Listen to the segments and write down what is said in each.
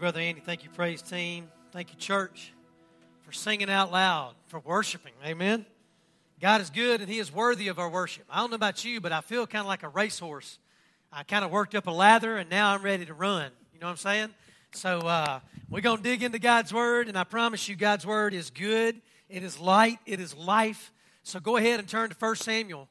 Brother Andy. Thank you, praise team. Thank you, church, for singing out loud, for worshiping. Amen. God is good, and He is worthy of our worship. I don't know about you, but I feel kind of like a racehorse. I kind of worked up a lather, and now I'm ready to run. You know what I'm saying? So we're going to dig into God's Word, and I promise you God's Word is good. It is light. It is life. So go ahead and turn to 1 Samuel.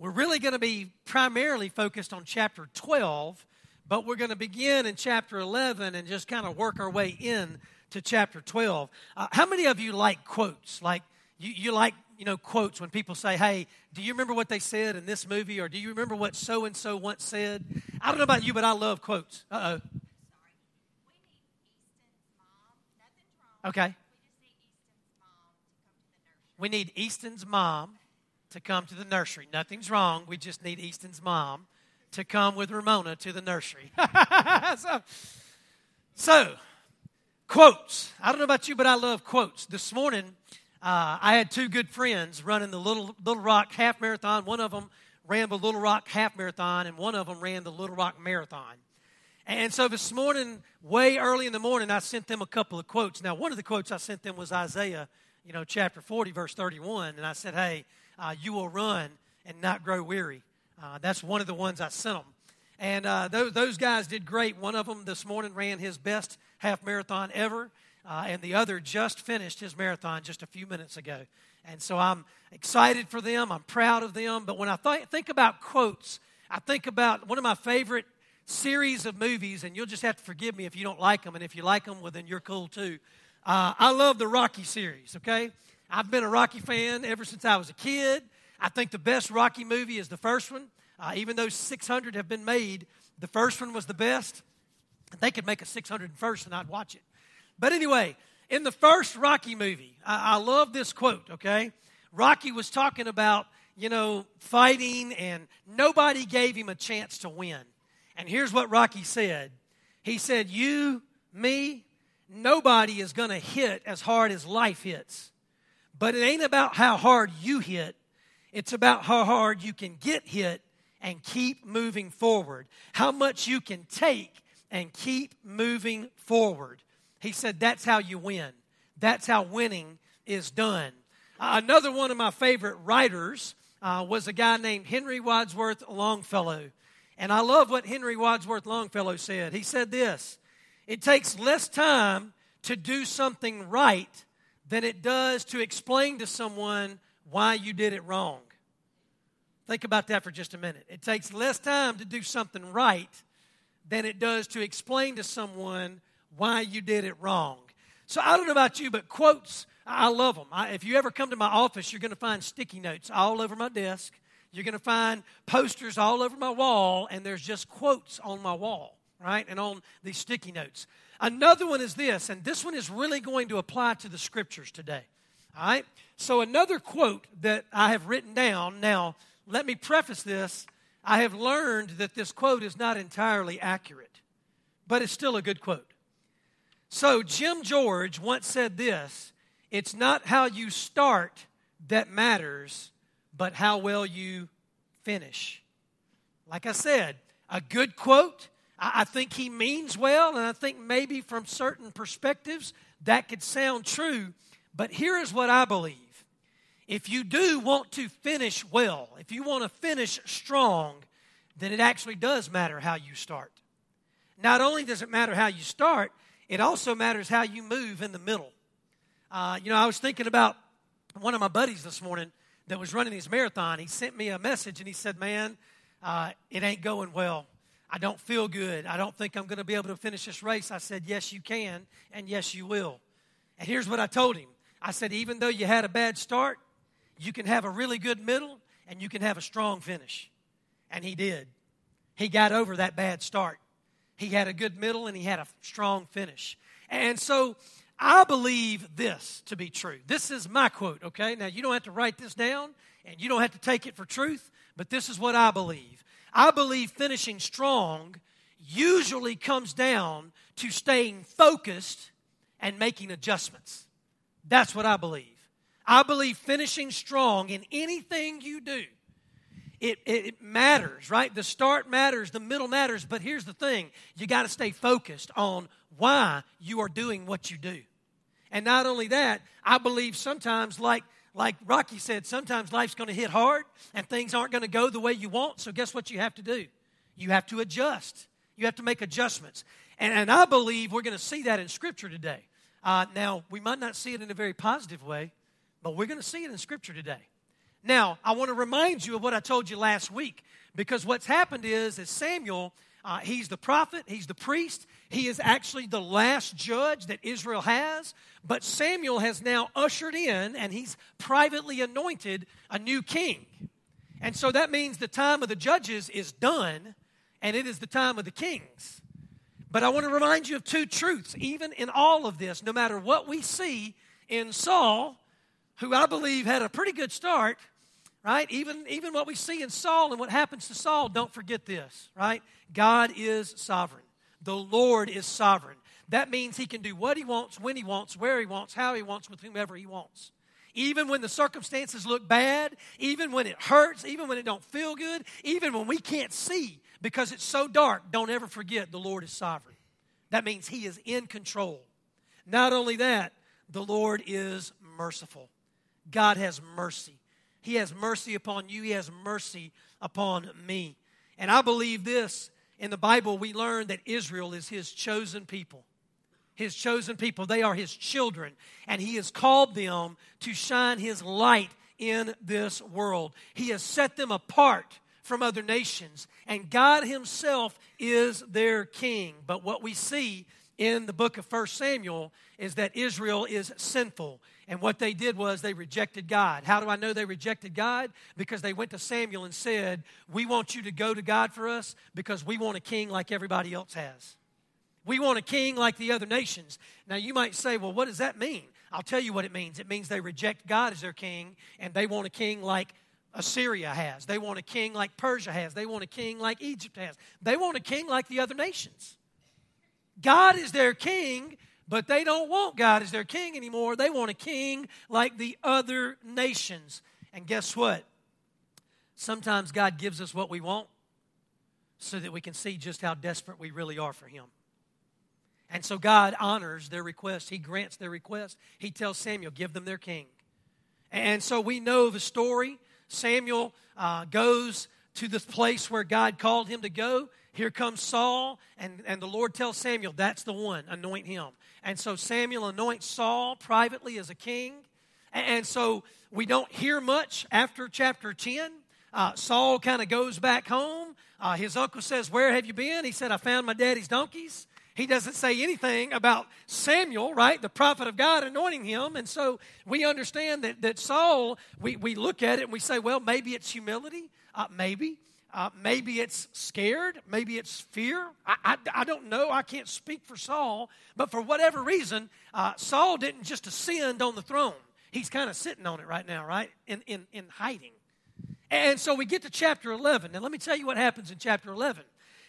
We're really going to be primarily focused on chapter 12, but we're going to begin in chapter 11 and just kind of work our way in to chapter 12. How many of you like quotes? Like you like, you know, quotes when people say, hey, do you remember what they said in this movie? Or do you remember what so-and-so once said? I don't know about you, but I love quotes. Uh-oh. Sorry. We need Easton's mom. Nothing's wrong. Okay. We need Easton's mom to come to the nursery. Nothing's wrong. We just need Easton's mom to come with Ramona to the nursery. So, quotes. I don't know about you, but I love quotes. This morning, I had two good friends running the Little Rock Half Marathon. One of them ran the Little Rock Half Marathon, and one of them ran the Little Rock Marathon. And so this morning, way early in the morning, I sent them a couple of quotes. Now, one of the quotes I sent them was Isaiah, you know, chapter 40, verse 31. And I said, hey, you will run and not grow weary. That's one of the ones I sent them. And those guys did great. One of them this morning ran his best half marathon ever, and the other just finished his marathon just a few minutes ago. And so I'm excited for them. I'm proud of them. But when I think about quotes, I think about one of my favorite series of movies, and you'll just have to forgive me if you don't like them. And if you like them, well, then you're cool too. I love the Rocky series, okay? I've been a Rocky fan ever since I was a kid. I think the best Rocky movie is the first one. Even though 600 have been made, the first one was the best. They could make a 601st and I'd watch it. But anyway, in the first Rocky movie, I love this quote, okay? Rocky was talking about, you know, fighting, and nobody gave him a chance to win. And here's what Rocky said. He said, you, me, nobody is going to hit as hard as life hits. But it ain't about how hard you hit. It's about how hard you can get hit and keep moving forward. How much you can take and keep moving forward. He said that's how you win. That's how winning is done. Another one of my favorite writers was a guy named Henry Wadsworth Longfellow. And I love what Henry Wadsworth Longfellow said. He said this, it takes less time to do something right than it does to explain to someone why you did it wrong. Think about that for just a minute. It takes less time to do something right than it does to explain to someone why you did it wrong. So I don't know about you, but quotes, I love them. If you ever come to my office, you're going to find sticky notes all over my desk. You're going to find posters all over my wall, and there's just quotes on my wall, right, and on these sticky notes. Another one is this, and this one is really going to apply to the Scriptures today, all right? So another quote that I have written down now, let me preface this. I have learned that this quote is not entirely accurate, but it's still a good quote. So Jim George once said this, it's not how you start that matters, but how well you finish. Like I said, a good quote. I think he means well, and I think maybe from certain perspectives that could sound true, but here is what I believe. If you do want to finish well, if you want to finish strong, then it actually does matter how you start. Not only does it matter how you start, it also matters how you move in the middle. You know, I was thinking about one of my buddies this morning that was running his marathon. He sent me a message, and he said, man, it ain't going well. I don't feel good. I don't think I'm going to be able to finish this race. I said, yes, you can, and yes, you will. And here's what I told him. I said, even though you had a bad start, you can have a really good middle, and you can have a strong finish. And he did. He got over that bad start. He had a good middle, and he had a strong finish. And so I believe this to be true. This is my quote, okay? Now, you don't have to write this down, and you don't have to take it for truth, but this is what I believe. I believe finishing strong usually comes down to staying focused and making adjustments. That's what I believe. I believe finishing strong in anything you do It matters, right? The start matters, the middle matters, but here's the thing. You got to stay focused on why you are doing what you do. And not only that, I believe sometimes, like Rocky said, sometimes life's going to hit hard and things aren't going to go the way you want, so guess what you have to do? You have to adjust. You have to make adjustments. And I believe we're going to see that in Scripture today. Now, we might not see it in a very positive way, but we're going to see it in Scripture today. Now, I want to remind you of what I told you last week, because what's happened is Samuel, he's the prophet, he's the priest, he is actually the last judge that Israel has, but Samuel has now ushered in, and he's privately anointed a new king. And so that means the time of the judges is done, and it is the time of the kings. But I want to remind you of two truths, even in all of this, no matter what we see in Saul, who I believe had a pretty good start, right? Even what we see in Saul and what happens to Saul, don't forget this, right? God is sovereign. The Lord is sovereign. That means he can do what he wants, when he wants, where he wants, how he wants, with whomever he wants. Even when the circumstances look bad, even when it hurts, even when it don't feel good, even when we can't see because it's so dark, don't ever forget the Lord is sovereign. That means he is in control. Not only that, the Lord is merciful. God has mercy. He has mercy upon you. He has mercy upon me. And I believe this. In the Bible, we learn that Israel is his chosen people. His chosen people. They are his children. And he has called them to shine his light in this world. He has set them apart from other nations. And God himself is their king. But what we see in the book of 1 Samuel is that Israel is sinful. And what they did was they rejected God. How do I know they rejected God? Because they went to Samuel and said, we want you to go to God for us because we want a king like everybody else has. We want a king like the other nations. Now you might say, well, what does that mean? I'll tell you what it means. It means they reject God as their king and they want a king like Assyria has. They want a king like Persia has. They want a king like Egypt has. They want a king like the other nations. God is their king, but they don't want God as their king anymore. They want a king like the other nations. And guess what? Sometimes God gives us what we want so that we can see just how desperate we really are for him. And so God honors their request. He grants their request. He tells Samuel, give them their king. And so we know the story. Samuel goes to this place where God called him to go. Here comes Saul, and the Lord tells Samuel, that's the one, anoint him. And so Samuel anoints Saul privately as a king. And so we don't hear much after chapter 10. Saul kind of goes back home. His uncle says, where have you been? He said, I found my daddy's donkeys. He doesn't say anything about Samuel, right, the prophet of God anointing him. And so we understand that Saul, we look at it and we say, well, maybe it's humility, maybe it's scared. Maybe it's fear. I don't know. I can't speak for Saul. But for whatever reason, Saul didn't just ascend on the throne. He's kind of sitting on it right now, right? In hiding. And so we get to chapter 11. Now let me tell you what happens in chapter 11.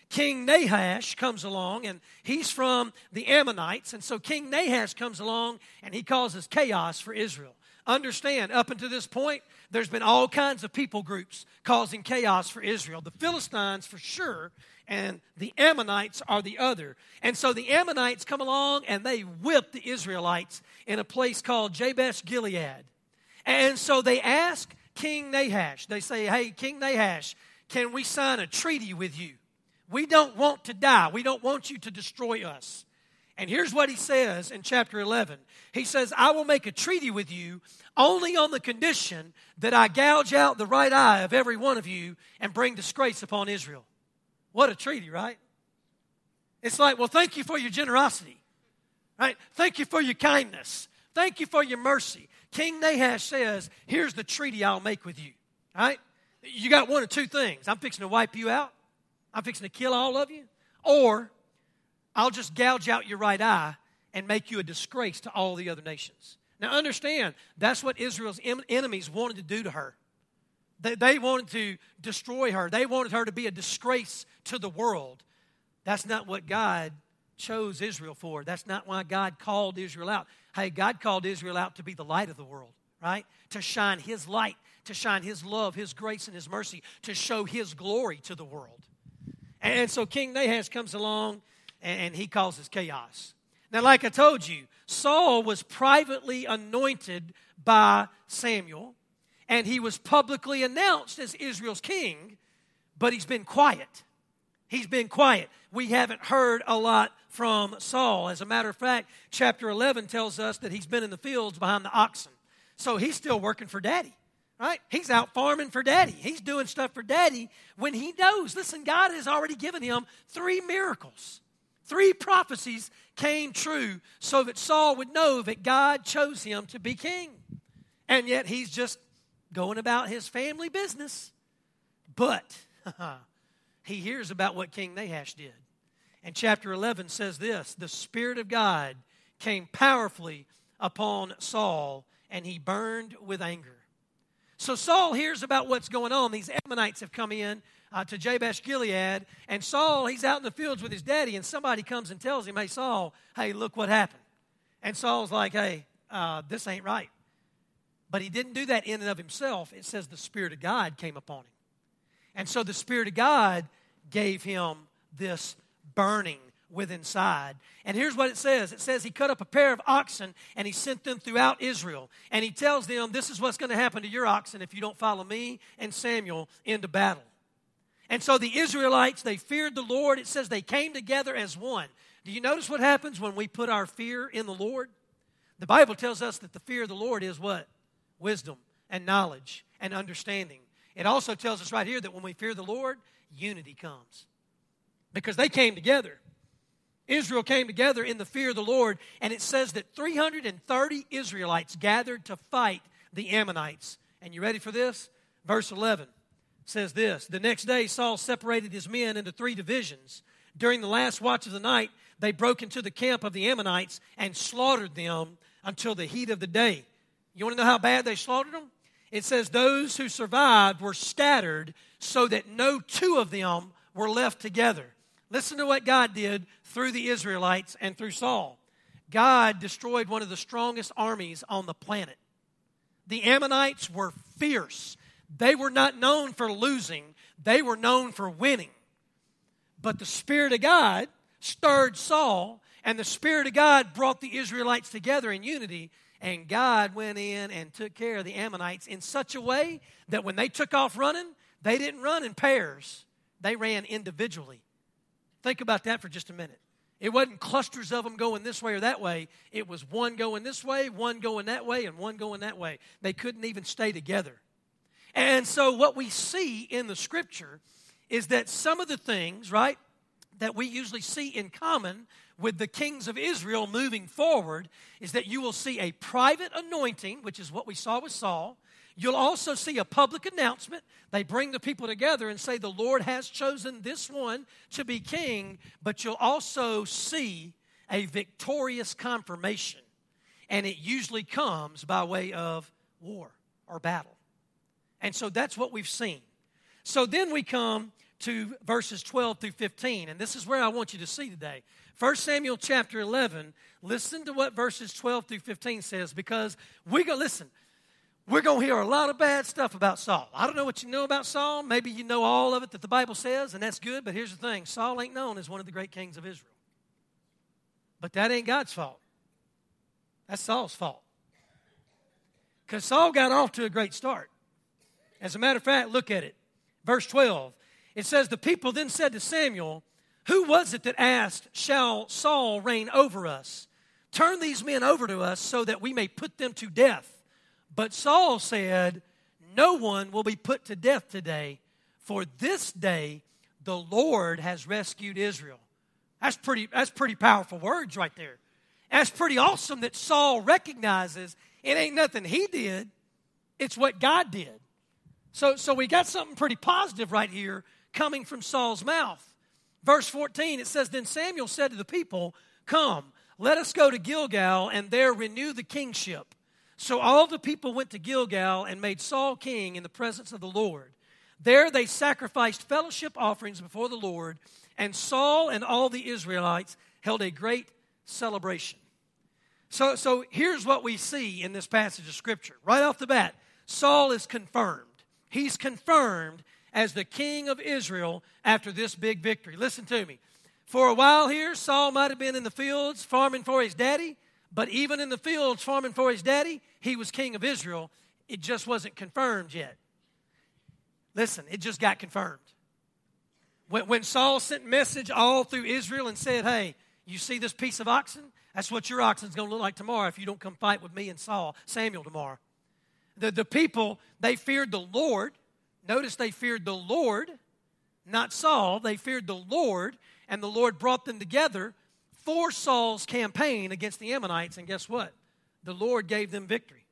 King Nahash comes along, and he's from the Ammonites. And so King Nahash comes along, and he causes chaos for Israel. Understand, up until this point, there's been all kinds of people groups causing chaos for Israel. The Philistines for sure, and the Ammonites are the other. And so the Ammonites come along and they whip the Israelites in a place called Jabesh-Gilead. And so they ask King Nahash, they say, hey, King Nahash, can we sign a treaty with you? We don't want to die. We don't want you to destroy us. And here's what he says in chapter 11. He says, I will make a treaty with you only on the condition that I gouge out the right eye of every one of you and bring disgrace upon Israel. What a treaty, right? It's like, well, thank you for your generosity, right? Thank you for your kindness. Thank you for your mercy. King Nahash says, here's the treaty I'll make with you, all right? You got one of two things. I'm fixing to wipe you out. I'm fixing to kill all of you. Or I'll just gouge out your right eye and make you a disgrace to all the other nations. Now understand, that's what Israel's enemies wanted to do to her. They wanted to destroy her. They wanted her to be a disgrace to the world. That's not what God chose Israel for. That's not why God called Israel out. Hey, God called Israel out to be the light of the world, right? To shine his light, to shine his love, his grace, and his mercy, to show his glory to the world. And so King Nahash comes along, and he causes chaos. Now, like I told you, Saul was privately anointed by Samuel, and he was publicly announced as Israel's king, but he's been quiet. He's been quiet. We haven't heard a lot from Saul. As a matter of fact, chapter 11 tells us that he's been in the fields behind the oxen. So he's still working for Daddy, right? He's out farming for Daddy. He's doing stuff for Daddy when he knows, listen, God has already given him 3 miracles. 3 prophecies came true so that Saul would know that God chose him to be king. And yet he's just going about his family business. But he hears about what King Nahash did. And chapter 11 says this, the Spirit of God came powerfully upon Saul, and he burned with anger. So Saul hears about what's going on. These Ammonites have come in to Jabesh-Gilead, and Saul, he's out in the fields with his daddy, and somebody comes and tells him, hey, Saul, hey, look what happened. And Saul's like, hey, this ain't right. But he didn't do that in and of himself. It says the Spirit of God came upon him. And so the Spirit of God gave him this burning with inside. And here's what it says. It says he cut up a pair of oxen, and he sent them throughout Israel. And he tells them, this is what's going to happen to your oxen if you don't follow me and Samuel into battle. And so the Israelites, they feared the Lord. It says they came together as one. Do you notice what happens when we put our fear in the Lord? The Bible tells us that the fear of the Lord is what? Wisdom and knowledge and understanding. It also tells us right here that when we fear the Lord, unity comes. Because they came together. Israel came together in the fear of the Lord, and it says that 330 Israelites gathered to fight the Ammonites. And you ready for this? Verse 11. Says this, the next day Saul separated his men into 3 divisions. During the last watch of the night, they broke into the camp of the Ammonites and slaughtered them until the heat of the day. You want to know how bad they slaughtered them? It says those who survived were scattered so that no 2 of them were left together. Listen to what God did through the Israelites and through Saul. God destroyed one of the strongest armies on the planet. The Ammonites were fierce. They were not known for losing. They were known for winning. But the Spirit of God stirred Saul, and the Spirit of God brought the Israelites together in unity, and God went in and took care of the Ammonites in such a way that when they took off running, they didn't run in pairs. They ran individually. Think about that for just a minute. It wasn't clusters of them going this way or that way. It was one going this way, one going that way, and one going that way. They couldn't even stay together. And so what we see in the Scripture is that some of the things, right, that we usually see in common with the kings of Israel moving forward is that you will see a private anointing, which is what we saw with Saul. You'll also see a public announcement. They bring the people together and say, the Lord has chosen this one to be king, but you'll also see a victorious confirmation, and it usually comes by way of war or battle. And so that's what we've seen. So then we come to verses 12 through 15, and this is where I want you to see today. 1 Samuel chapter 11, listen to what verses 12 through 15 says, because we're going to hear a lot of bad stuff about Saul. I don't know what you know about Saul. Maybe you know all of it that the Bible says, and that's good, but here's the thing. Saul ain't known as one of the great kings of Israel. But that ain't God's fault. That's Saul's fault. Because Saul got off to a great start. As a matter of fact, look at it. Verse 12, it says, the people then said to Samuel, who was it that asked, shall Saul reign over us? Turn these men over to us so that we may put them to death. But Saul said, no one will be put to death today, for this day the Lord has rescued Israel. That's pretty powerful words right there. That's pretty awesome that Saul recognizes it ain't nothing he did, it's what God did. So we got something pretty positive right here coming from Saul's mouth. Verse 14, it says, then Samuel said to the people, come, let us go to Gilgal and there renew the kingship. So all the people went to Gilgal and made Saul king in the presence of the Lord. There they sacrificed fellowship offerings before the Lord, and Saul and all the Israelites held a great celebration. So here's what we see in this passage of Scripture. Right off the bat, Saul is confirmed. He's confirmed as the king of Israel after this big victory. Listen to me. For a while here, Saul might have been in the fields farming for his daddy, but even in the fields farming for his daddy, he was king of Israel. It just wasn't confirmed yet. Listen, it just got confirmed. When Saul sent a message all through Israel and said, hey, you see this piece of oxen? That's what your oxen's going to look like tomorrow if you don't come fight with me and Samuel tomorrow. The people, they feared the Lord. Notice they feared the Lord, not Saul. They feared the Lord, and the Lord brought them together for Saul's campaign against the Ammonites. And guess what? The Lord gave them victory.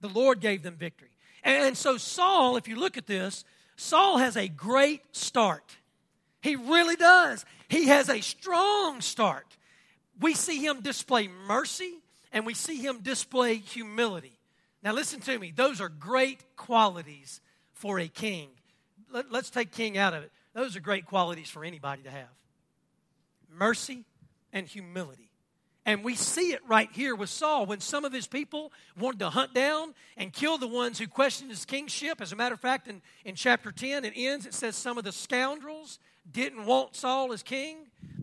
The Lord gave them victory. And so Saul, if you look at this, Saul has a great start. He really does. He has a strong start. We see him display mercy, and we see him display humility. Now listen to me. Those are great qualities for a king. Let's take king out of it. Those are great qualities for anybody to have. Mercy and humility. And we see it right here with Saul when some of his people wanted to hunt down and kill the ones who questioned his kingship. As a matter of fact, in chapter 10, it ends, it says some of the scoundrels didn't want Saul as king.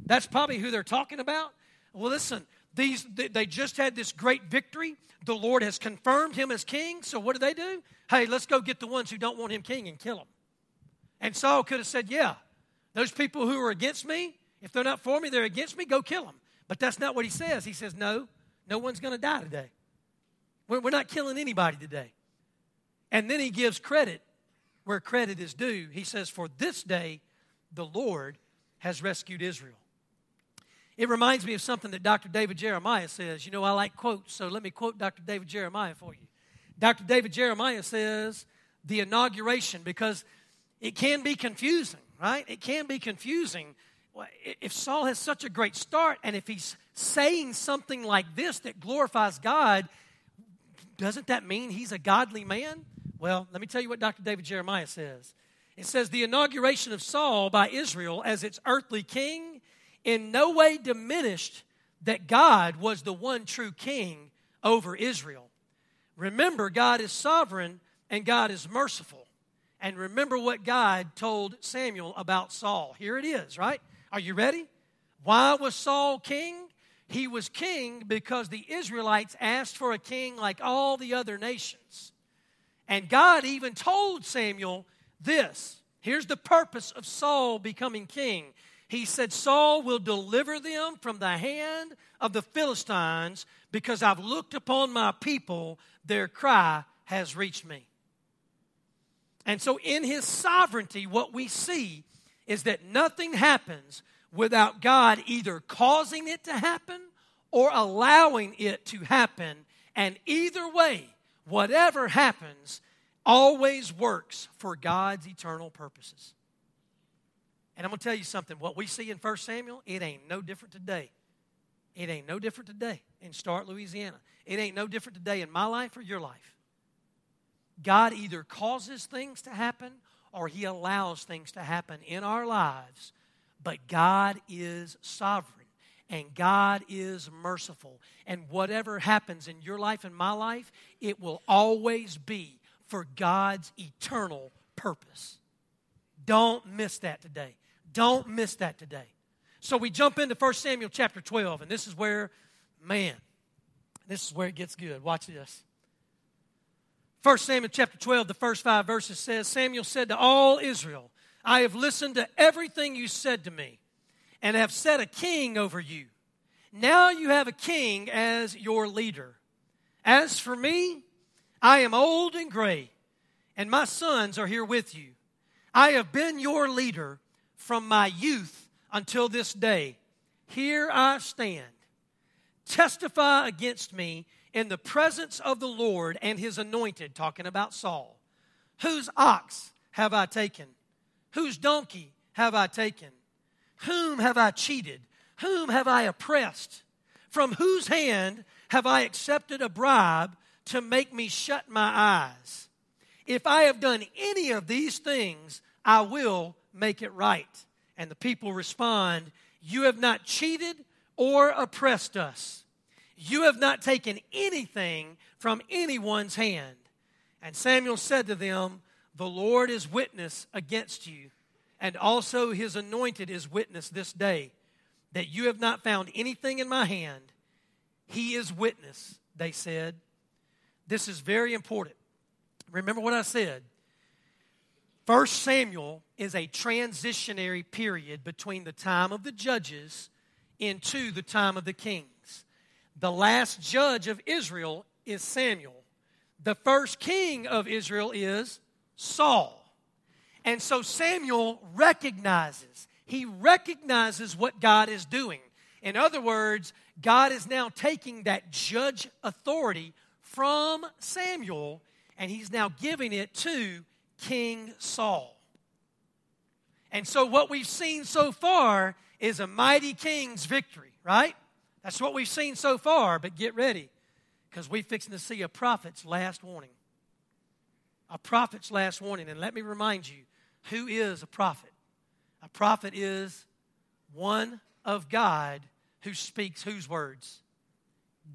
That's probably who they're talking about. Well, listen, they just had this great victory. The Lord has confirmed him as king. So what do? Hey, let's go get the ones who don't want him king and kill them. And Saul could have said, yeah, those people who are against me, if they're not for me, they're against me, go kill them. But that's not what he says. He says, no, no one's going to die today. We're not killing anybody today. And then he gives credit where credit is due. He says, for this day, the Lord has rescued Israel. It reminds me of something that Dr. David Jeremiah says. You know, I like quotes, so let me quote Dr. David Jeremiah for you. Dr. David Jeremiah says, the inauguration, because it can be confusing, right? It can be confusing. If Saul has such a great start, and if he's saying something like this that glorifies God, doesn't that mean he's a godly man? Well, let me tell you what Dr. David Jeremiah says. It says, the inauguration of Saul by Israel as its earthly king in no way diminished that God was the one true king over Israel. Remember, God is sovereign and God is merciful. And remember what God told Samuel about Saul. Here it is, right? Are you ready? Why was Saul king? He was king because the Israelites asked for a king like all the other nations. And God even told Samuel this. Here's the purpose of Saul becoming king. He said, Saul will deliver them from the hand of the Philistines because I've looked upon my people, their cry has reached me. And so in his sovereignty, what we see is that nothing happens without God either causing it to happen or allowing it to happen. And either way, whatever happens always works for God's eternal purposes. And I'm going to tell you something. What we see in 1 Samuel, it ain't no different today. It ain't no different today in Stark, Louisiana. It ain't no different today in my life or your life. God either causes things to happen or he allows things to happen in our lives. But God is sovereign and God is merciful. And whatever happens in your life and my life, it will always be for God's eternal purpose. Don't miss that today. Don't miss that today. So we jump into 1 Samuel chapter 12, and this is where, man, this is where it gets good. Watch this. 1 Samuel chapter 12, the first 5 verses says, Samuel said to all Israel, I have listened to everything you said to me and have set a king over you. Now you have a king as your leader. As for me, I am old and gray, and my sons are here with you. I have been your leader from my youth until this day. Here I stand. Testify against me in the presence of the Lord and his anointed, talking about Saul. Whose ox have I taken? Whose donkey have I taken? Whom have I cheated? Whom have I oppressed? From whose hand have I accepted a bribe to make me shut my eyes? If I have done any of these things, I will make it right. And the people respond, you have not cheated or oppressed us. You have not taken anything from anyone's hand. And Samuel said to them, the Lord is witness against you, and also his anointed is witness this day, that you have not found anything in my hand. He is witness, they said. This is very important. Remember what I said. 1 Samuel is a transitionary period between the time of the judges into the time of the kings. The last judge of Israel is Samuel. The first king of Israel is Saul. And so Samuel recognizes. He recognizes what God is doing. In other words, God is now taking that judge authority from Samuel, and he's now giving it to King Saul. And so what we've seen so far is a mighty king's victory, right? That's what we've seen so far, but get ready, because we're fixing to see a prophet's last warning. A prophet's last warning, and let me remind you, who is a prophet? A prophet is one of God who speaks whose words?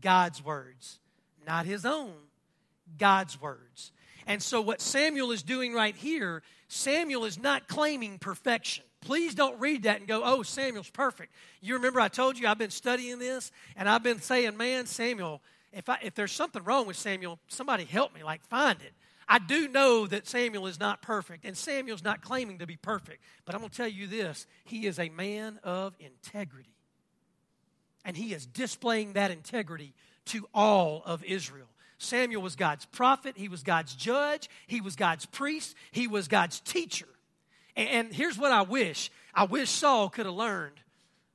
God's words. Not his own, God's words. And so what Samuel is doing right here, Samuel is not claiming perfection. Please don't read that and go, oh, Samuel's perfect. You remember I told you I've been studying this, and I've been saying, man, Samuel, if there's something wrong with Samuel, somebody help me, like find it. I do know that Samuel is not perfect, and Samuel's not claiming to be perfect. But I'm going to tell you this, he is a man of integrity. And he is displaying that integrity to all of Israel. Samuel was God's prophet, he was God's judge, he was God's priest, he was God's teacher. And here's what I wish. I wish Saul could have learned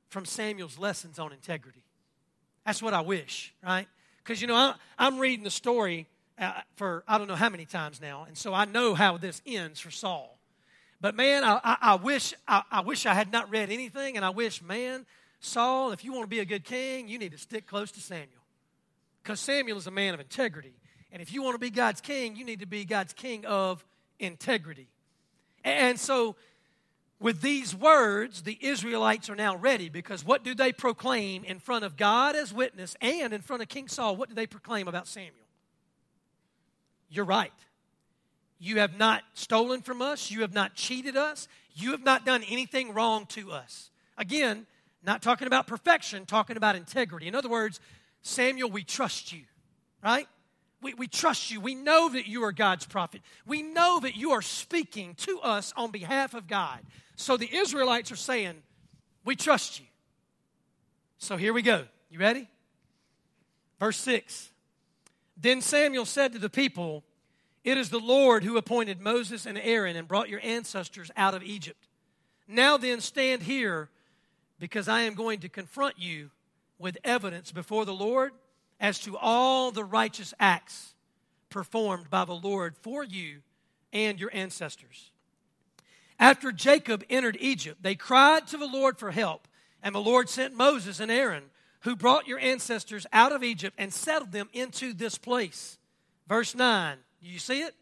from Samuel's lessons on integrity. That's what I wish, right? Because, you know, I'm reading the story for I don't know how many times now, and so I know how this ends for Saul. But, man, I wish I had not read anything, and I wish, man, Saul, if you want to be a good king, you need to stick close to Samuel. Because Samuel is a man of integrity. And if you want to be God's king, you need to be God's king of integrity. And so with these words, the Israelites are now ready, because what do they proclaim in front of God as witness and in front of King Saul? What do they proclaim about Samuel? You're right. You have not stolen from us. You have not cheated us. You have not done anything wrong to us. Again, not talking about perfection, talking about integrity. In other words, Samuel, we trust you, right? We trust you. We know that you are God's prophet. We know that you are speaking to us on behalf of God. So the Israelites are saying, we trust you. So here we go. You ready? Verse 6. Then Samuel said to the people, it is the Lord who appointed Moses and Aaron and brought your ancestors out of Egypt. Now then stand here, because I am going to confront you with evidence before the Lord as to all the righteous acts performed by the Lord for you and your ancestors. After Jacob entered Egypt, they cried to the Lord for help, and the Lord sent Moses and Aaron, who brought your ancestors out of Egypt and settled them into this place. Verse 9, do you see it?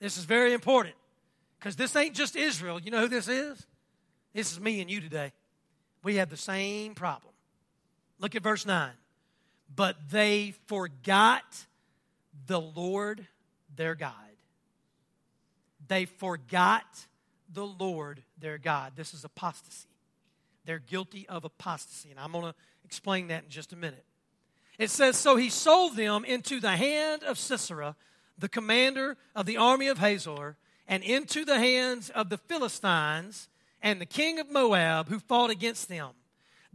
This is very important, because this ain't just Israel. You know who this is? This is me and you today. We have the same problem. Look at verse 9. But they forgot the Lord their God. They forgot the Lord their God. This is apostasy. They're guilty of apostasy. And I'm going to explain that in just a minute. It says, so he sold them into the hand of Sisera, the commander of the army of Hazor, and into the hands of the Philistines and the king of Moab, who fought against them.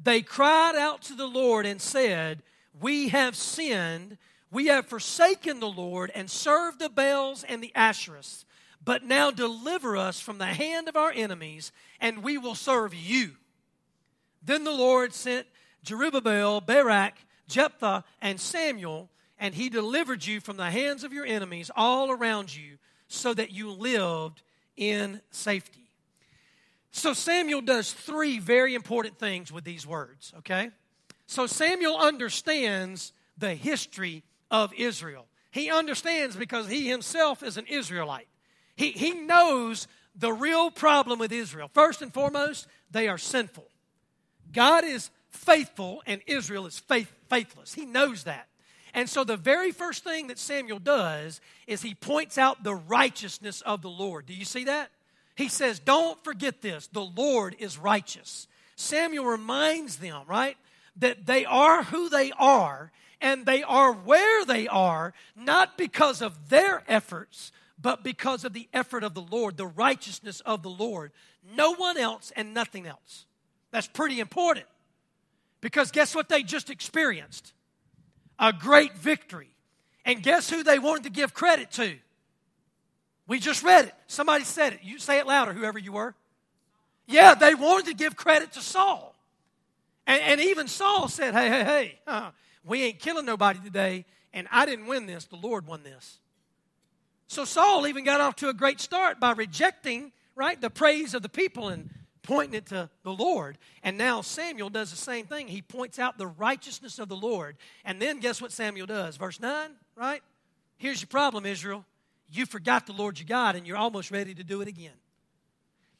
They cried out to the Lord and said, we have sinned, we have forsaken the Lord and served the Baals and the Asherahs, but now deliver us from the hand of our enemies, and we will serve you. Then the Lord sent Jerubbabel, Barak, Jephthah, and Samuel, and he delivered you from the hands of your enemies all around you, so that you lived in safety. So Samuel does three very important things with these words, okay? So Samuel understands the history of Israel. He understands because he himself is an Israelite. He knows the real problem with Israel. First and foremost, they are sinful. God is faithful and Israel is faithless. He knows that. And so the very first thing that Samuel does is he points out the righteousness of the Lord. Do you see that? He says, don't forget this. The Lord is righteous. Samuel reminds them, right, that they are who they are and they are where they are, not because of their efforts, but because of the effort of the Lord, the righteousness of the Lord. No one else and nothing else. That's pretty important because guess what they just experienced? A great victory. And guess who they wanted to give credit to? We just read it. Somebody said it. You say it louder, whoever you were. Yeah, they wanted to give credit to Saul. And even Saul said, hey, we ain't killing nobody today, and I didn't win this. The Lord won this. So Saul even got off to a great start by rejecting, right, the praise of the people and pointing it to the Lord. And now Samuel does the same thing. He points out the righteousness of the Lord. And then guess what Samuel does? Verse 9, right? Here's your problem, Israel. You forgot the Lord your God, and you're almost ready to do it again.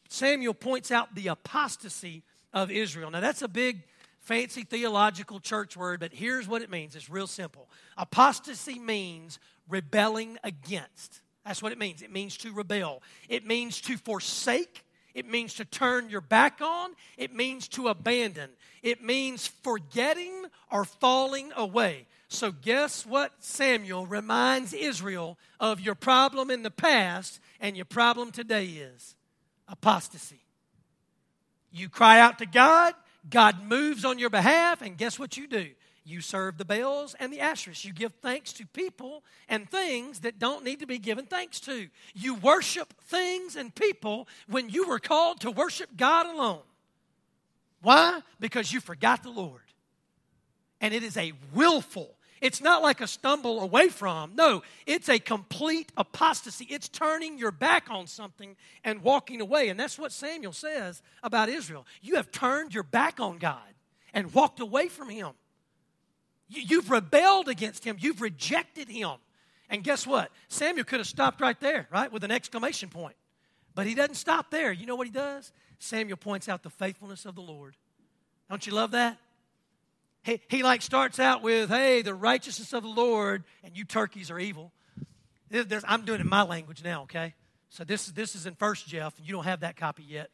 Samuel points out the apostasy of Israel. Now, that's a big, fancy theological church word, but here's what it means. It's real simple. Apostasy means rebelling against. That's what it means. It means to rebel. It means to forsake. It means to turn your back on. It means to abandon. It means forgetting or falling away. So guess what? Samuel reminds Israel of your problem in the past and your problem today is apostasy. You cry out to God. God moves on your behalf. And guess what you do? You serve the Baals and the Asherahs. You give thanks to people and things that don't need to be given thanks to. You worship things and people when you were called to worship God alone. Why? Because you forgot the Lord. And it is a willful. It's not like a stumble away from. No, it's a complete apostasy. It's turning your back on something and walking away. And that's what Samuel says about Israel. You have turned your back on God and walked away from Him. You've rebelled against Him. You've rejected Him. And guess what? Samuel could have stopped right there, right, with an exclamation point. But he doesn't stop there. You know what he does? Samuel points out the faithfulness of the Lord. Don't you love that? He starts out with, hey, the righteousness of the Lord, and you turkeys are evil. I'm doing it in my language now, okay? So this is in 1 Jeff, and you don't have that copy yet.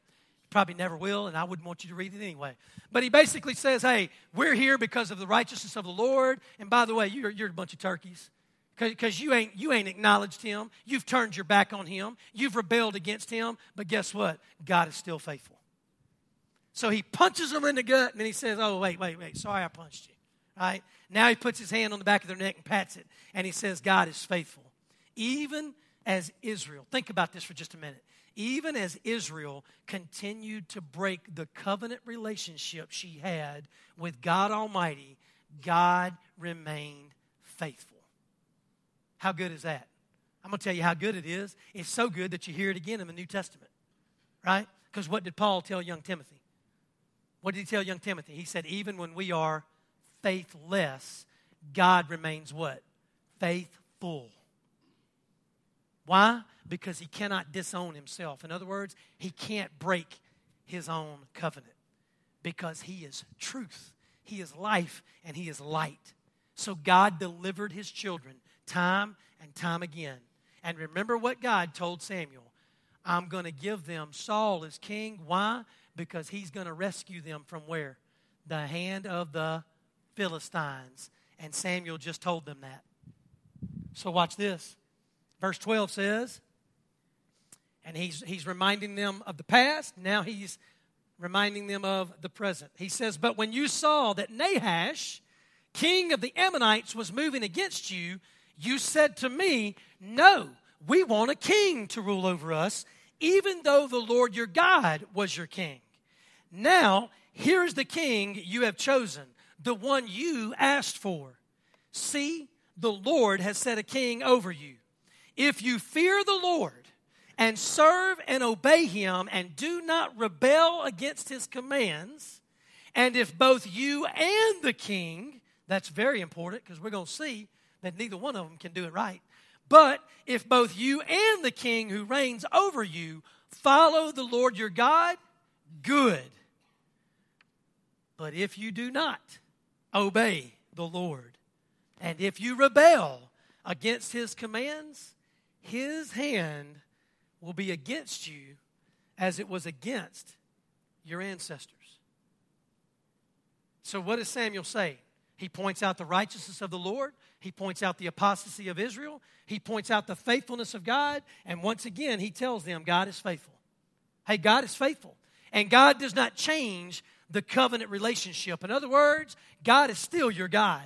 Probably never will, and I wouldn't want you to read it anyway. But he basically says, hey, we're here because of the righteousness of the Lord. And by the way, you're a bunch of turkeys because you ain't acknowledged Him. You've turned your back on Him. You've rebelled against Him. But guess what? God is still faithful. So he punches them in the gut, and then he says, oh, wait, sorry I punched you. All right? Now he puts his hand on the back of their neck and pats it, and he says, God is faithful. Even as Israel, think about this for just a minute. Even as Israel continued to break the covenant relationship she had with God Almighty, God remained faithful. How good is that? I'm going to tell you how good it is. It's so good that you hear it again in the New Testament, right? Because what did Paul tell young Timothy? What did he tell young Timothy? He said, even when we are faithless, God remains what? Faithful. Why? Because He cannot disown Himself. In other words, He can't break His own covenant because He is truth, He is life, and He is light. So God delivered His children time and time again. And remember what God told Samuel, I'm going to give them Saul as king. Why? Because he's going to rescue them from where? The hand of the Philistines. And Samuel just told them that. So watch this. Verse 12 says, and he's reminding them of the past. Now he's reminding them of the present. He says, but when you saw that Nahash, king of the Ammonites, was moving against you, you said to me, no, we want a king to rule over us, even though the Lord your God was your king. Now, here is the king you have chosen, the one you asked for. See, the Lord has set a king over you. If you fear the Lord and serve and obey Him and do not rebel against His commands, and if both you and the king, that's very important because we're going to see that neither one of them can do it right, but if both you and the king who reigns over you follow the Lord your God, good. But if you do not obey the Lord, and if you rebel against his commands, his hand will be against you as it was against your ancestors. So what does Samuel say? He points out the righteousness of the Lord. He points out the apostasy of Israel. He points out the faithfulness of God. And once again, he tells them God is faithful. Hey, God is faithful. And God does not change the covenant relationship. In other words, God is still your God.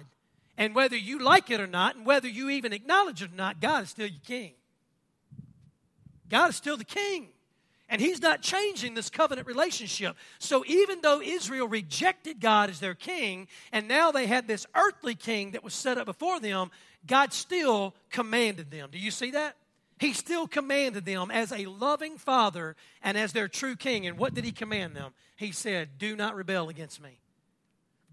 And whether you like it or not, and whether you even acknowledge it or not, God is still your king. God is still the king. And he's not changing this covenant relationship. So even though Israel rejected God as their king, and now they had this earthly king that was set up before them, God still commanded them. Do you see that? He still commanded them as a loving father and as their true king. And what did he command them? He said, do not rebel against me.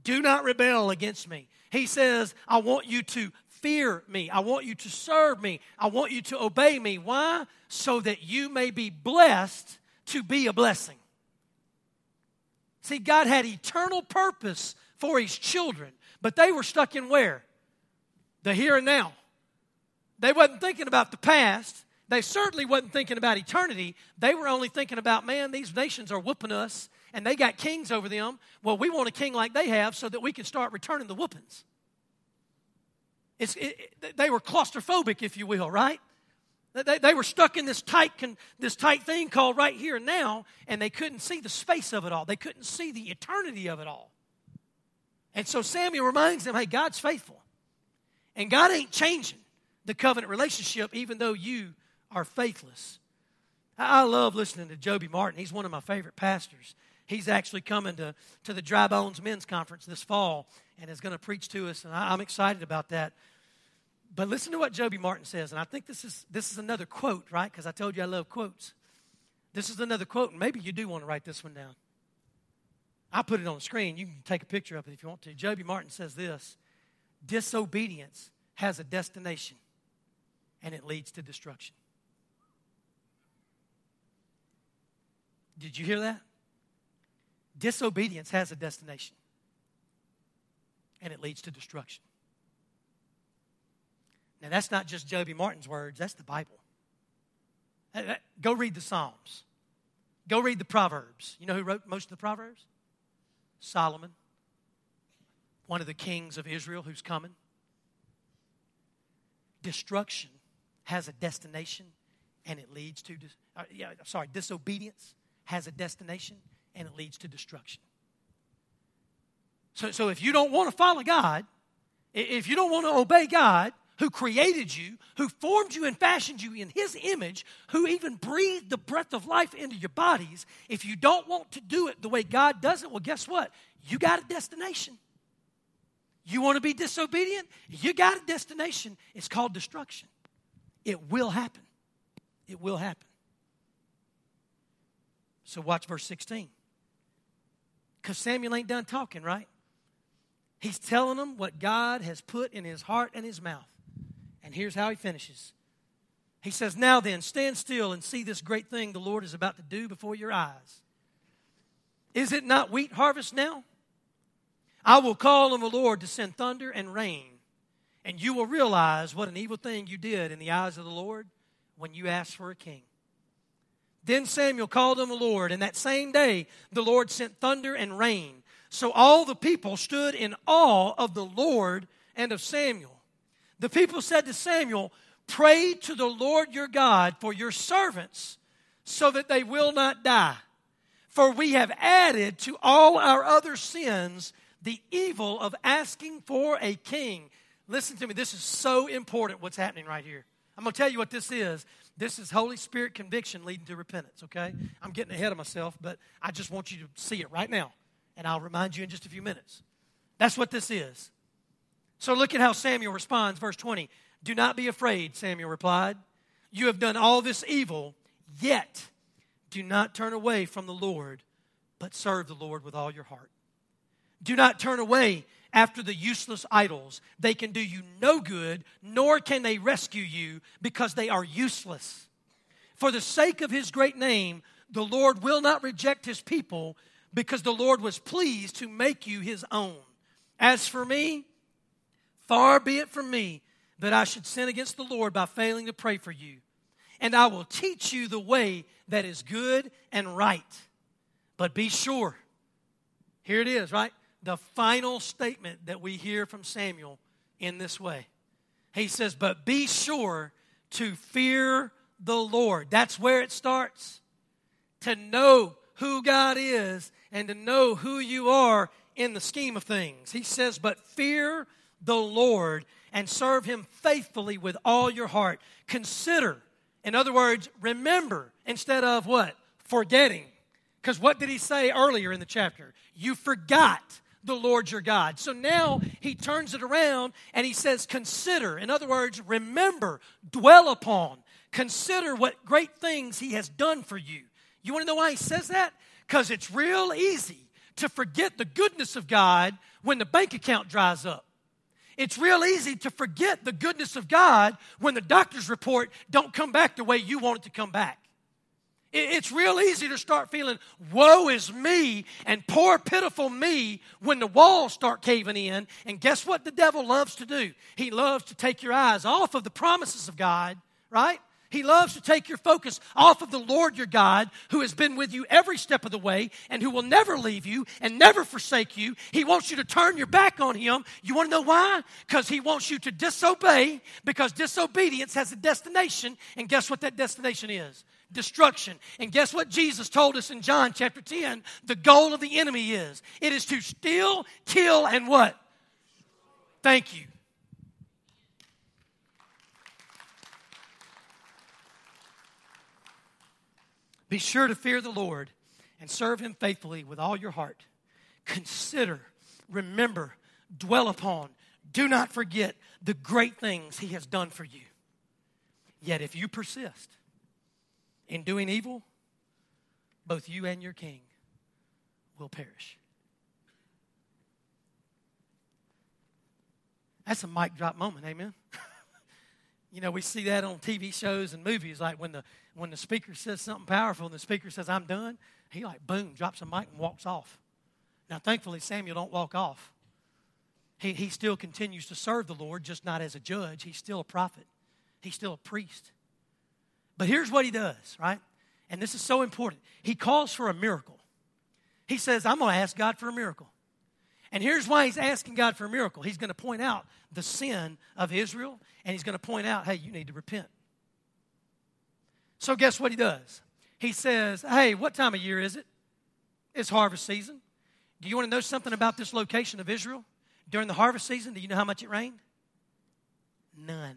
Do not rebel against me. He says, I want you to fear me. I want you to serve me. I want you to obey me. Why? So that you may be blessed to be a blessing. See, God had eternal purpose for his children, but they were stuck in where? The here and now. They wasn't thinking about the past. They certainly wasn't thinking about eternity. They were only thinking about, man, these nations are whooping us, and they got kings over them. Well, we want a king like they have so that we can start returning the whoopings. They were claustrophobic, if you will, right? They were stuck in this tight thing called right here and now, and they couldn't see the space of it all. They couldn't see the eternity of it all. And so Samuel reminds them, hey, God's faithful. And God ain't changing the covenant relationship even though you are faithless. I love listening to Joby Martin. He's one of my favorite pastors. He's actually coming to the Dry Bones Men's Conference this fall and is going to preach to us, and I'm excited about that. But listen to what Joby Martin says, and I think this is another quote, right? Because I told you I love quotes. This is another quote, and maybe you do want to write this one down. I put it on the screen. You can take a picture of it if you want to. Joby Martin says this: disobedience has a destination, and it leads to destruction. Did you hear that? Disobedience has a destination, and it leads to destruction. Now, that's not just Joby Martin's words. That's the Bible. Go read the Psalms. Go read the Proverbs. You know who wrote most of the Proverbs? Solomon, one of the kings of Israel who's coming. Destruction has a destination, and it leads to disobedience has a destination, and it leads to destruction. So if you don't want to follow God, if you don't want to obey God, who created you, who formed you and fashioned you in his image, who even breathed the breath of life into your bodies, if you don't want to do it the way God does it, well, guess what? You got a destination. You want to be disobedient? You got a destination. It's called destruction. It will happen. It will happen. So watch verse 16. Because Samuel ain't done talking, right? He's telling them what God has put in his heart and his mouth. And here's how he finishes. He says, now then, stand still and see this great thing the Lord is about to do before your eyes. Is it not wheat harvest now? I will call on the Lord to send thunder and rain, and you will realize what an evil thing you did in the eyes of the Lord when you asked for a king. Then Samuel called on the Lord, and that same day the Lord sent thunder and rain. So all the people stood in awe of the Lord and of Samuel. The people said to Samuel, pray to the Lord your God for your servants so that they will not die. For we have added to all our other sins the evil of asking for a king. Listen to me, this is so important what's happening right here. I'm going to tell you what this is. This is Holy Spirit conviction leading to repentance, okay? I'm getting ahead of myself, but I just want you to see it right now, and I'll remind you in just a few minutes. That's what this is. So look at how Samuel responds, verse 20. Do not be afraid, Samuel replied. You have done all this evil, yet do not turn away from the Lord, but serve the Lord with all your heart. Do not turn away after the useless idols. They can do you no good, nor can they rescue you, because they are useless. For the sake of his great name, the Lord will not reject his people, because the Lord was pleased to make you his own. As for me, far be it from me that I should sin against the Lord by failing to pray for you. And I will teach you the way that is good and right. But be sure, here it is, right? The final statement that we hear from Samuel in this way. He says, but be sure to fear the Lord. That's where it starts. To know who God is and to know who you are in the scheme of things. He says, but fear the Lord and serve him faithfully with all your heart. Consider, in other words, remember instead of what? Forgetting. Because what did he say earlier in the chapter? You forgot the Lord your God. So now he turns it around and he says, consider. In other words, remember, dwell upon, consider what great things he has done for you. You want to know why he says that? Because it's real easy to forget the goodness of God when the bank account dries up. It's real easy to forget the goodness of God when the doctor's report don't come back the way you want it to come back. It's real easy to start feeling, woe is me and poor pitiful me when the walls start caving in. And guess what the devil loves to do? He loves to take your eyes off of the promises of God, right? He loves to take your focus off of the Lord your God, who has been with you every step of the way and who will never leave you and never forsake you. He wants you to turn your back on him. You want to know why? Because he wants you to disobey, because disobedience has a destination. And guess what that destination is? Destruction. And guess what Jesus told us in John chapter 10? The goal of the enemy is? It is to steal, kill, and what? Thank you. Be sure to fear the Lord and serve him faithfully with all your heart. Consider, remember, dwell upon, do not forget the great things he has done for you. Yet if you persist in doing evil, both you and your king will perish. That's a mic drop moment, amen? You know, we see that on TV shows and movies, like when the speaker says something powerful and the speaker says, I'm done, he like, boom, drops a mic and walks off. Now, thankfully, Samuel don't walk off. He still continues to serve the Lord, just not as a judge. He's still a prophet. He's still a priest. But here's what he does, right? And this is so important. He calls for a miracle. He says, I'm going to ask God for a miracle. And here's why he's asking God for a miracle. He's going to point out the sin of Israel, and he's going to point out, hey, you need to repent. So guess what he does? He says, hey, what time of year is it? It's harvest season. Do you want to know something about this location of Israel? During the harvest season, do you know how much it rained? None.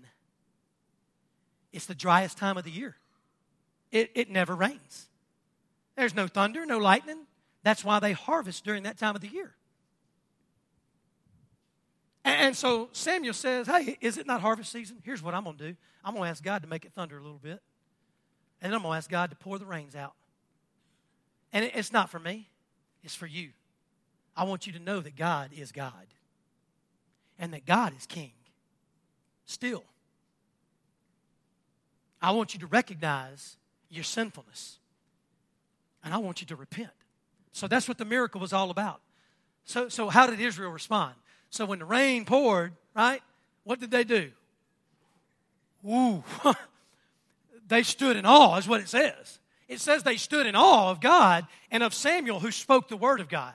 It's the driest time of the year. It never rains. There's no thunder, no lightning. That's why they harvest during that time of the year. And so Samuel says, hey, is it not harvest season? Here's what I'm going to do. I'm going to ask God to make it thunder a little bit. And then I'm going to ask God to pour the rains out. And it's not for me. It's for you. I want you to know that God is God. And that God is king. Still. I want you to recognize your sinfulness. And I want you to repent. So that's what the miracle was all about. So how did Israel respond? So when the rain poured, right, what did they do? Ooh, they stood in awe is what it says. It says they stood in awe of God and of Samuel who spoke the word of God.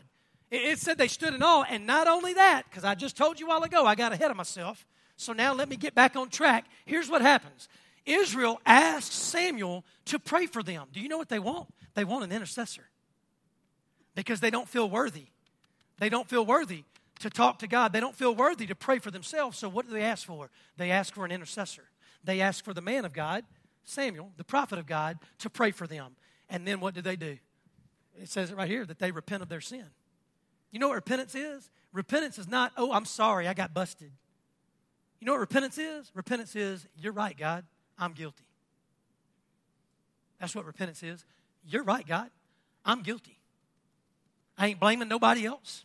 It said they stood in awe, and not only that, because I just told you a while ago I got ahead of myself, so now let me get back on track. Here's what happens. Israel asked Samuel to pray for them. Do you know what they want? They want an intercessor because they don't feel worthy. They don't feel worthy to talk to God. They don't feel worthy to pray for themselves. So what do they ask for? They ask for an intercessor. They ask for the man of God, Samuel, the prophet of God, to pray for them. And then what did they do? It says it right here that they repent of their sin. You know what repentance is? Repentance is not, oh, I'm sorry, I got busted. You know what repentance is? Repentance is, you're right, God, I'm guilty. That's what repentance is. You're right, God, I'm guilty. I ain't blaming nobody else.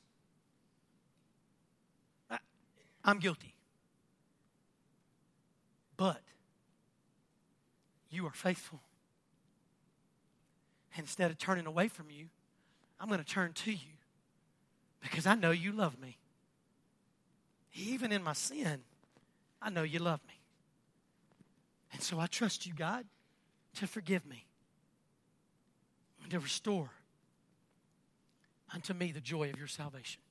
I'm guilty, but you are faithful. Instead of turning away from you, I'm going to turn to you because I know you love me. Even in my sin, I know you love me. And so I trust you, God, to forgive me and to restore unto me the joy of your salvation.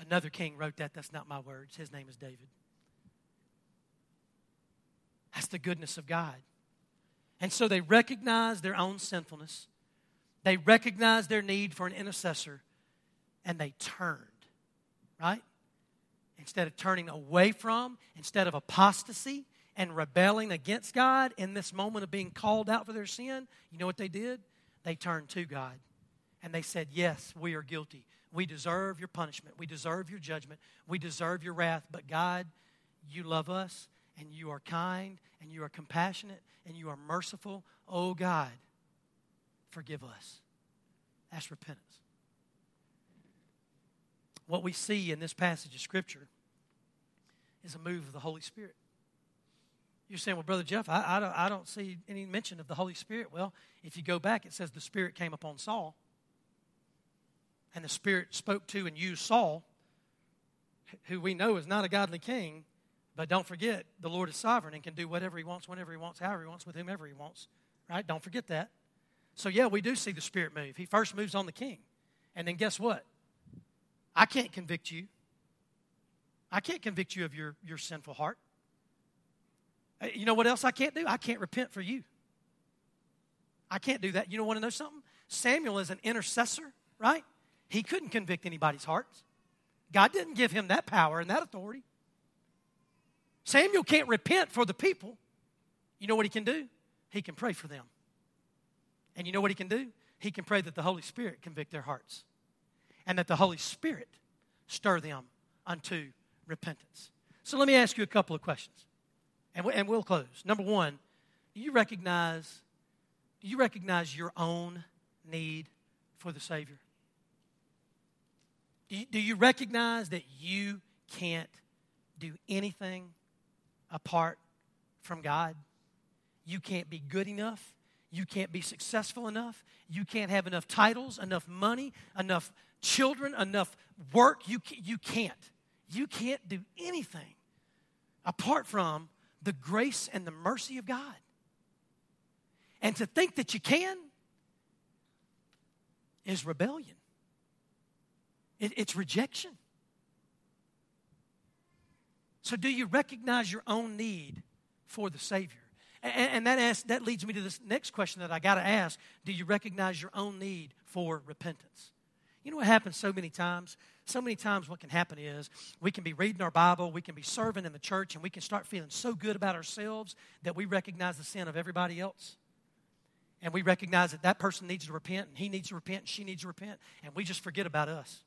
Another king wrote that. That's not my words. His name is David. That's the goodness of God. And so they recognize their own sinfulness. They recognize their need for an intercessor. And they turned, right? Instead of turning away from, instead of apostasy and rebelling against God in this moment of being called out for their sin, you know what they did? They turned to God. And they said, yes, we are guilty. We deserve your punishment. We deserve your judgment. We deserve your wrath. But God, you love us, and you are kind, and you are compassionate, and you are merciful. Oh, God, forgive us. That's repentance. What we see in this passage of Scripture is a move of the Holy Spirit. You're saying, well, Brother Jeff, I don't see any mention of the Holy Spirit. Well, if you go back, it says the Spirit came upon Saul. And the Spirit spoke to and used Saul, who we know is not a godly king. But don't forget, the Lord is sovereign and can do whatever he wants, whenever he wants, however he wants, with whomever he wants. Right? Don't forget that. So, yeah, we do see the Spirit move. He first moves on the king. And then guess what? I can't convict you. I can't convict you of your sinful heart. You know what else I can't do? I can't repent for you. I can't do that. You don't want to know something? Samuel is an intercessor, right? He couldn't convict anybody's hearts. God didn't give him that power and that authority. Samuel can't repent for the people. You know what he can do? He can pray for them. And you know what he can do? He can pray that the Holy Spirit convict their hearts and that the Holy Spirit stir them unto repentance. So let me ask you a couple of questions, and we'll close. Number one, do you recognize your own need for the Savior? Do you recognize that you can't do anything apart from God? You can't be good enough. You can't be successful enough. You can't have enough titles, enough money, enough children, enough work. You can't do anything apart from the grace and the mercy of God. And to think that you can is rebellion. It's rejection. So do you recognize your own need for the Savior? And that leads me to this next question that I got to ask. Do you recognize your own need for repentance? You know what happens so many times? So many times what can happen is we can be reading our Bible, we can be serving in the church, and we can start feeling so good about ourselves that we recognize the sin of everybody else. And we recognize that that person needs to repent, and he needs to repent, and she needs to repent, and we just forget about us.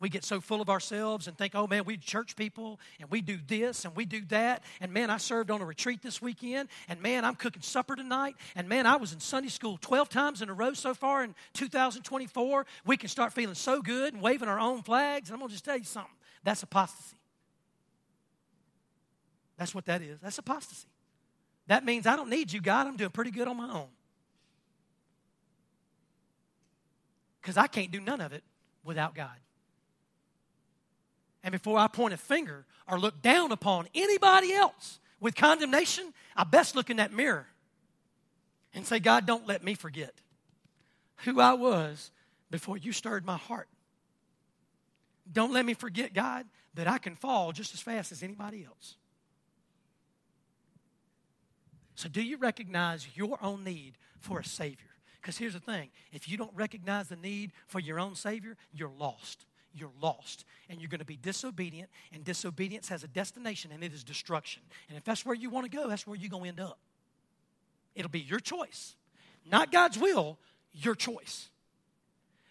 We get so full of ourselves and think, oh, man, we church people, and we do this, and we do that, and, man, I served on a retreat this weekend, and, man, I'm cooking supper tonight, and, man, I was in Sunday school 12 times in a row so far in 2024. We can start feeling so good and waving our own flags, and I'm going to just tell you something. That's apostasy. That's what that is. That's apostasy. That means I don't need you, God. I'm doing pretty good on my own because I can't do none of it without God. And before I point a finger or look down upon anybody else with condemnation, I best look in that mirror and say, God, don't let me forget who I was before you stirred my heart. Don't let me forget, God, that I can fall just as fast as anybody else. So do you recognize your own need for a Savior? Because here's the thing. If you don't recognize the need for your own Savior, you're lost. You're lost, and you're going to be disobedient, and disobedience has a destination, and it is destruction. And if that's where you want to go, that's where you're going to end up. It'll be your choice. Not God's will, your choice.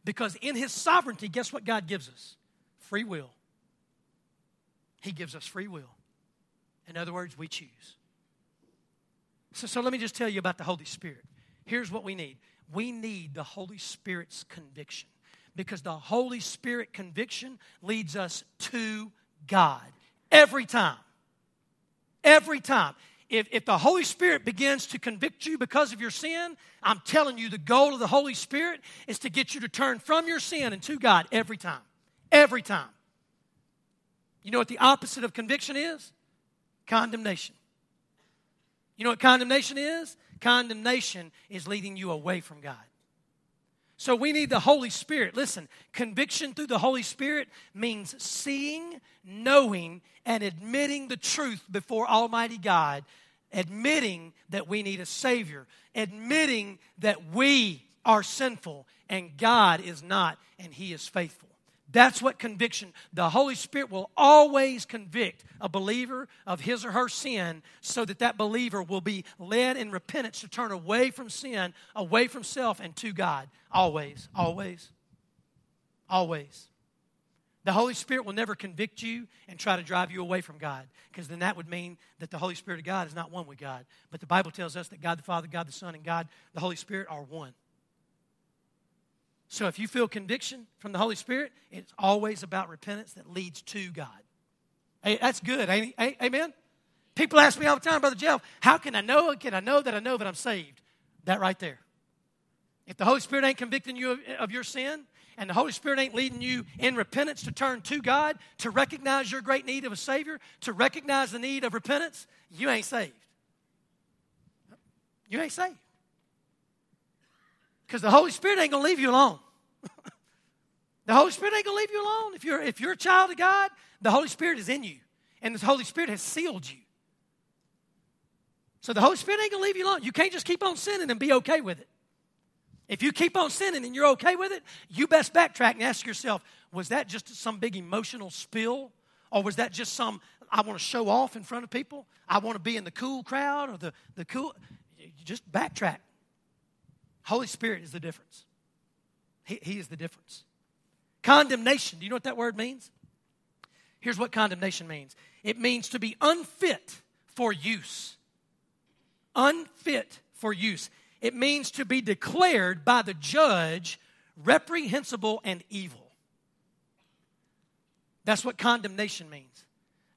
Because in His sovereignty, guess what God gives us? Free will. He gives us free will. In other words, we choose. So let me just tell you about the Holy Spirit. Here's what we need. We need the Holy Spirit's conviction. Because the Holy Spirit conviction leads us to God every time. Every time. If the Holy Spirit begins to convict you because of your sin, I'm telling you, the goal of the Holy Spirit is to get you to turn from your sin and to God every time. Every time. You know what the opposite of conviction is? Condemnation. You know what condemnation is? Condemnation is leading you away from God. So we need the Holy Spirit. Listen, conviction through the Holy Spirit means seeing, knowing, and admitting the truth before Almighty God, admitting that we need a Savior, admitting that we are sinful and God is not, and He is faithful. That's what conviction, the Holy Spirit will always convict a believer of his or her sin so that that believer will be led in repentance to turn away from sin, away from self, and to God. Always, always, always. The Holy Spirit will never convict you and try to drive you away from God, because then that would mean that the Holy Spirit of God is not one with God. But the Bible tells us that God the Father, God the Son, and God the Holy Spirit are one. So if you feel conviction from the Holy Spirit, it's always about repentance that leads to God. Hey, that's good, ain't it? Amen? People ask me all the time, Brother Jeff, how can I know that I'm saved? That right there. If the Holy Spirit ain't convicting you of your sin, and the Holy Spirit ain't leading you in repentance to turn to God, to recognize your great need of a Savior, to recognize the need of repentance, you ain't saved. You ain't saved. Because the Holy Spirit ain't going to leave you alone. The Holy Spirit ain't going to leave you alone. If you're a child of God, the Holy Spirit is in you. And the Holy Spirit has sealed you. So the Holy Spirit ain't going to leave you alone. You can't just keep on sinning and be okay with it. If you keep on sinning and you're okay with it, you best backtrack and ask yourself, was that just some big emotional spill? Or was that just some, I want to show off in front of people? I want to be in the cool crowd or the cool. You just backtrack. Holy Spirit is the difference. He is the difference. Condemnation, do you know what that word means? Here's what condemnation means. It means to be unfit for use. Unfit for use. It means to be declared by the judge reprehensible and evil. That's what condemnation means.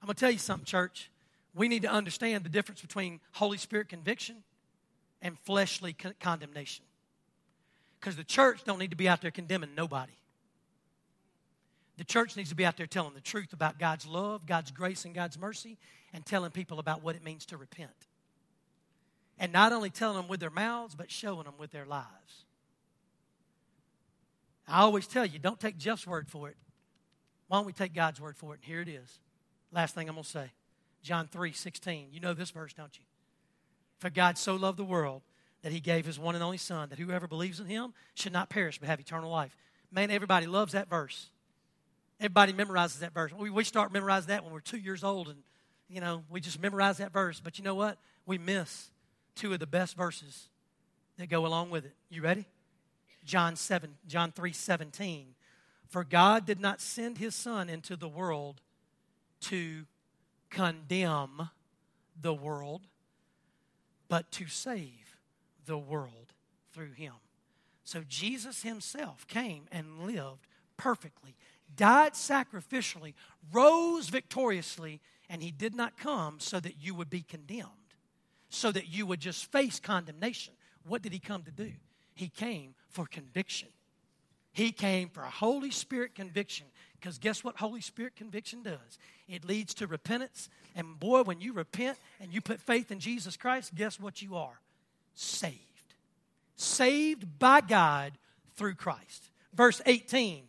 I'm going to tell you something, church. We need to understand the difference between Holy Spirit conviction and fleshly condemnation. Because the church don't need to be out there condemning nobody. The church needs to be out there telling the truth about God's love, God's grace, and God's mercy, and telling people about what it means to repent. And not only telling them with their mouths, but showing them with their lives. I always tell you, don't take Jeff's word for it. Why don't we take God's word for it? And here it is. Last thing I'm going to say. John 3:16. You know this verse, don't you? For God so loved the world that He gave His one and only Son, that whoever believes in Him should not perish but have eternal life. Man, everybody loves that verse. Everybody memorizes that verse. We start memorizing that when we're 2 years old, and, you know, we just memorize that verse. But you know what? We miss two of the best verses that go along with it. You ready? John 3:17. For God did not send His Son into the world to condemn the world, but to save the world through Him. So Jesus Himself came and lived perfectly, died sacrificially, rose victoriously, and He did not come so that you would be condemned, so that you would just face condemnation. What did He come to do? He came for conviction. He came for a Holy Spirit conviction, because guess what Holy Spirit conviction does? It leads to repentance. And boy, when you repent and you put faith in Jesus Christ, guess what you are? Saved. Saved by God through Christ. Verse 18,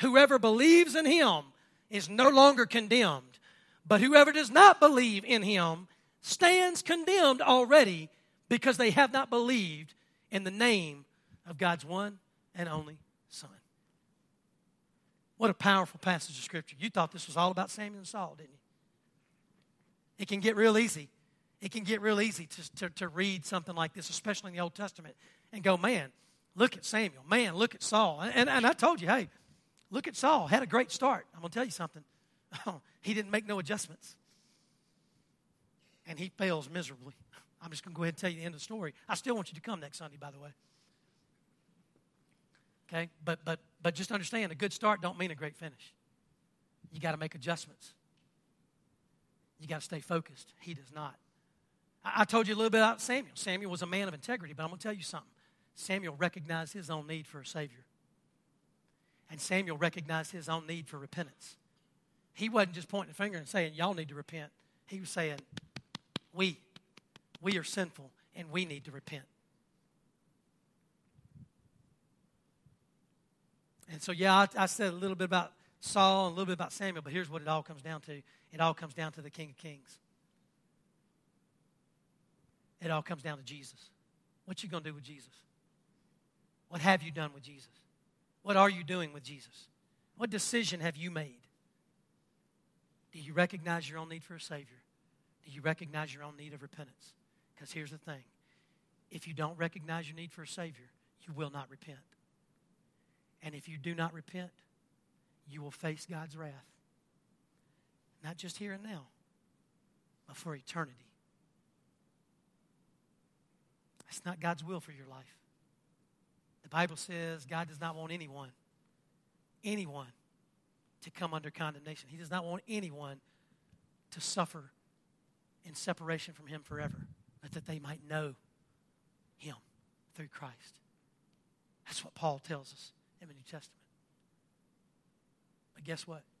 whoever believes in Him is no longer condemned, but whoever does not believe in Him stands condemned already, because they have not believed in the name of God's one and only Son. What a powerful passage of Scripture. You thought this was all about Samuel and Saul, didn't you? It can get real easy. It can get real easy to read something like this, especially in the Old Testament, and go, man, look at Samuel. Man, look at Saul. And I told you, hey, look at Saul. Had a great start. I'm going to tell you something. He didn't make no adjustments. And he fails miserably. I'm just going to go ahead and tell you the end of the story. I still want you to come next Sunday, by the way. Okay, but just understand, a good start don't mean a great finish. You got to make adjustments. You got to stay focused. He does not. I told you a little bit about Samuel. Samuel was a man of integrity, but I'm going to tell you something. Samuel recognized his own need for a Savior. And Samuel recognized his own need for repentance. He wasn't just pointing the finger and saying, y'all need to repent. He was saying, we are sinful and we need to repent. And so, yeah, I said a little bit about Saul and a little bit about Samuel, but here's what it all comes down to. It all comes down to the King of Kings. It all comes down to Jesus. What you going to do with Jesus? What have you done with Jesus? What are you doing with Jesus? What decision have you made? Do you recognize your own need for a Savior? Do you recognize your own need of repentance? Because here's the thing. If you don't recognize your need for a Savior, you will not repent. And if you do not repent, you will face God's wrath. Not just here and now, but for eternity. That's not God's will for your life. The Bible says God does not want anyone to come under condemnation. He does not want anyone to suffer in separation from Him forever, but that they might know Him through Christ. That's what Paul tells us in the New Testament. But guess what?